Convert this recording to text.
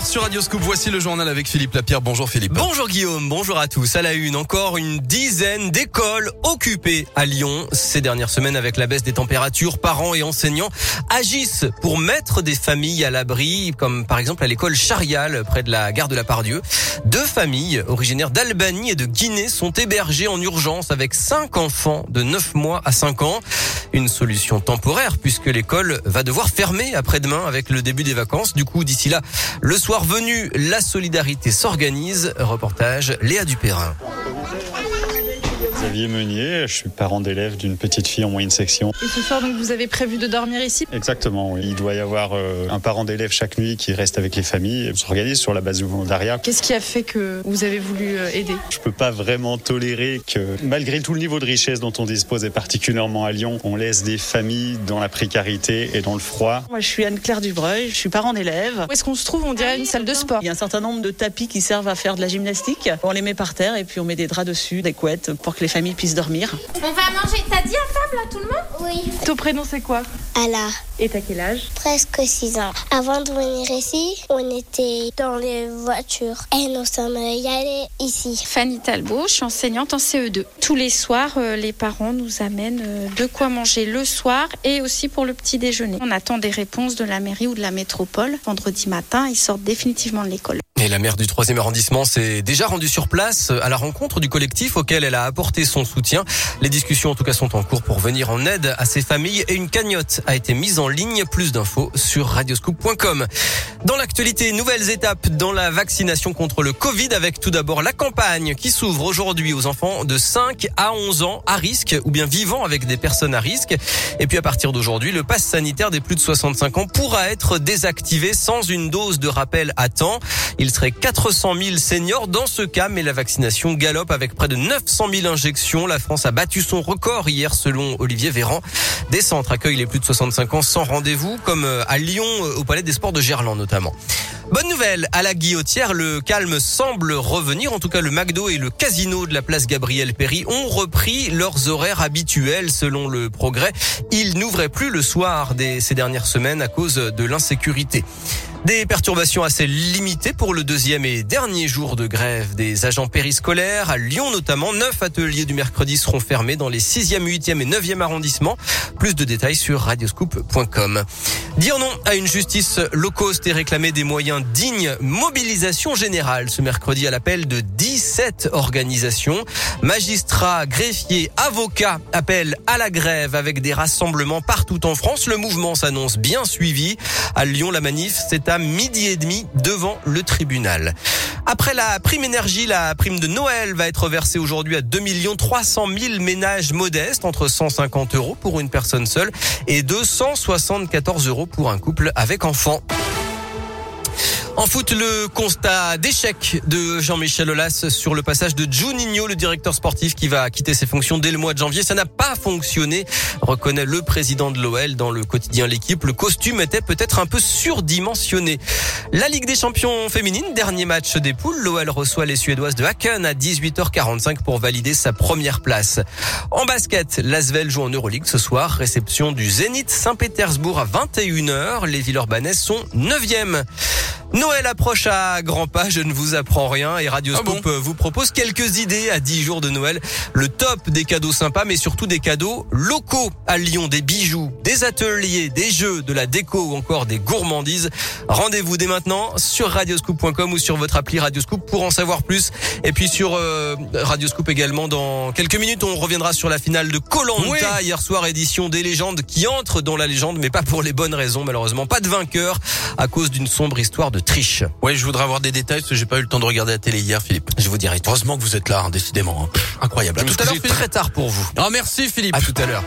8h sur Radio-Scoop, voici le journal avec Philippe Lapierre. Bonjour Philippe. Bonjour Guillaume, bonjour à tous. À la une, encore une dizaine d'écoles occupées à Lyon. Ces dernières semaines, avec la baisse des températures, parents et enseignants agissent pour mettre des familles à l'abri, comme par exemple à l'école Charial, près de la gare de la Part-Dieu. Deux familles originaires d'Albanie et de Guinée sont hébergées en urgence avec 5 enfants de 9 mois à 5 ans. Une solution temporaire puisque l'école va devoir fermer après-demain avec le début des vacances. Du coup, d'ici là, le soir venu, la solidarité s'organise. Reportage Léa Dupérin. Xavier Meunier, je suis parent d'élève d'une petite fille en moyenne section. Et ce soir, donc, vous avez prévu de dormir ici ? Exactement, oui. Il doit y avoir un parent d'élève chaque nuit qui reste avec les familles. On s'organise sur la base du volontariat. Qu'est-ce qui a fait que vous avez voulu aider ? Je ne peux pas vraiment tolérer que, malgré tout le niveau de richesse dont on dispose, et particulièrement à Lyon, on laisse des familles dans la précarité et dans le froid. Moi, je suis Anne-Claire Dubreuil, je suis parent d'élève. Où est-ce qu'on se trouve ? On dirait une salle de sport. Il y a un certain nombre de tapis qui servent à faire de la gymnastique. On les met par terre et puis on met des draps dessus, des couettes pour que les familles puissent dormir. On va manger. T'as dit à table à tout le monde ? Oui. Ton prénom c'est quoi ? Ala. Et t'as quel âge ? Presque 6 ans. Avant de venir ici, on était dans les voitures et nous sommes y allés ici. Fanny Talbot, je suis enseignante en CE2. Tous les soirs, les parents nous amènent de quoi manger le soir et aussi pour le petit déjeuner. On attend des réponses de la mairie ou de la métropole. Vendredi matin, ils sortent définitivement de l'école. Et la maire du 3e arrondissement s'est déjà rendue sur place à la rencontre du collectif auquel elle a apporté son soutien. Les discussions en tout cas sont en cours pour venir en aide à ces familles et une cagnotte a été mise en ligne. Plus d'infos sur radioscoop.com. Dans l'actualité, nouvelles étapes dans la vaccination contre le Covid avec tout d'abord la campagne qui s'ouvre aujourd'hui aux enfants de 5 à 11 ans à risque ou bien vivant avec des personnes à risque. Et puis à partir d'aujourd'hui, le pass sanitaire des plus de 65 ans pourra être désactivé sans une dose de rappel à temps. Il serait 400 000 seniors dans ce cas, mais la vaccination galope avec près de 900 000 injections. La France a battu son record hier selon Olivier Véran. Des centres accueillent les plus de 65 ans sans rendez-vous, comme à Lyon, au Palais des Sports de Gerland notamment. Bonne nouvelle, à la Guillotière, le calme semble revenir. En tout cas, le McDo et le casino de la place Gabriel Péri ont repris leurs horaires habituels selon Le Progrès. Ils n'ouvraient plus le soir ces dernières semaines à cause de l'insécurité. Des perturbations assez limitées pour le 2e et dernier jour de grève des agents périscolaires. À Lyon notamment, 9 ateliers du mercredi seront fermés dans les 6e, 8e et 9e arrondissements. Plus de détails sur radioscoop.com. Dire non à une justice low cost et réclamer des moyens dignes. Mobilisation générale ce mercredi à l'appel de 17 organisations. Magistrats, greffiers, avocats appellent à la grève avec des rassemblements partout en France. Le mouvement s'annonce bien suivi. À Lyon, la manif, c'est à 12h30 devant le tribunal. Après la prime énergie, la prime de Noël va être versée aujourd'hui à 2 300 000 ménages modestes, entre 150 € pour une personne seule et 274 € pour un couple avec enfant. En foot, le constat d'échec de Jean-Michel Aulas sur le passage de Juninho, le directeur sportif qui va quitter ses fonctions dès le mois de janvier. Ça n'a pas fonctionné, reconnaît le président de l'OL dans le quotidien L'Équipe. Le costume était peut-être un peu surdimensionné. La Ligue des champions féminines, dernier match des poules. L'OL reçoit les Suédoises de Haken à 18h45 pour valider sa première place. En basket, Lasvel joue en Euroleague ce soir. Réception du Zenith Saint-Pétersbourg à 21h. Les Villeurbanaises sont 9e. Noël approche à grands pas, je ne vous apprends rien et Radioscoop vous propose quelques idées à 10 jours de Noël. Le top des cadeaux sympas mais surtout des cadeaux locaux à Lyon, des bijoux, des ateliers, des jeux, de la déco ou encore des gourmandises. Rendez-vous dès maintenant sur radioscoop.com ou sur votre appli Radioscoop pour en savoir plus. Et puis sur Radioscoop également, dans quelques minutes on reviendra sur la finale de Koh-Lanta hier soir, édition des légendes qui entrent dans la légende mais pas pour les bonnes raisons malheureusement. Pas de vainqueur à cause d'une sombre histoire de triche. Ouais, je voudrais avoir des détails parce que j'ai pas eu le temps de regarder la télé hier, Philippe. Je vous dirai. Heureusement que vous êtes là, hein, décidément. Hein. Incroyable. À tout à l'heure, Philippe. Très tard pour vous. Oh, merci, Philippe. À tout à l'heure.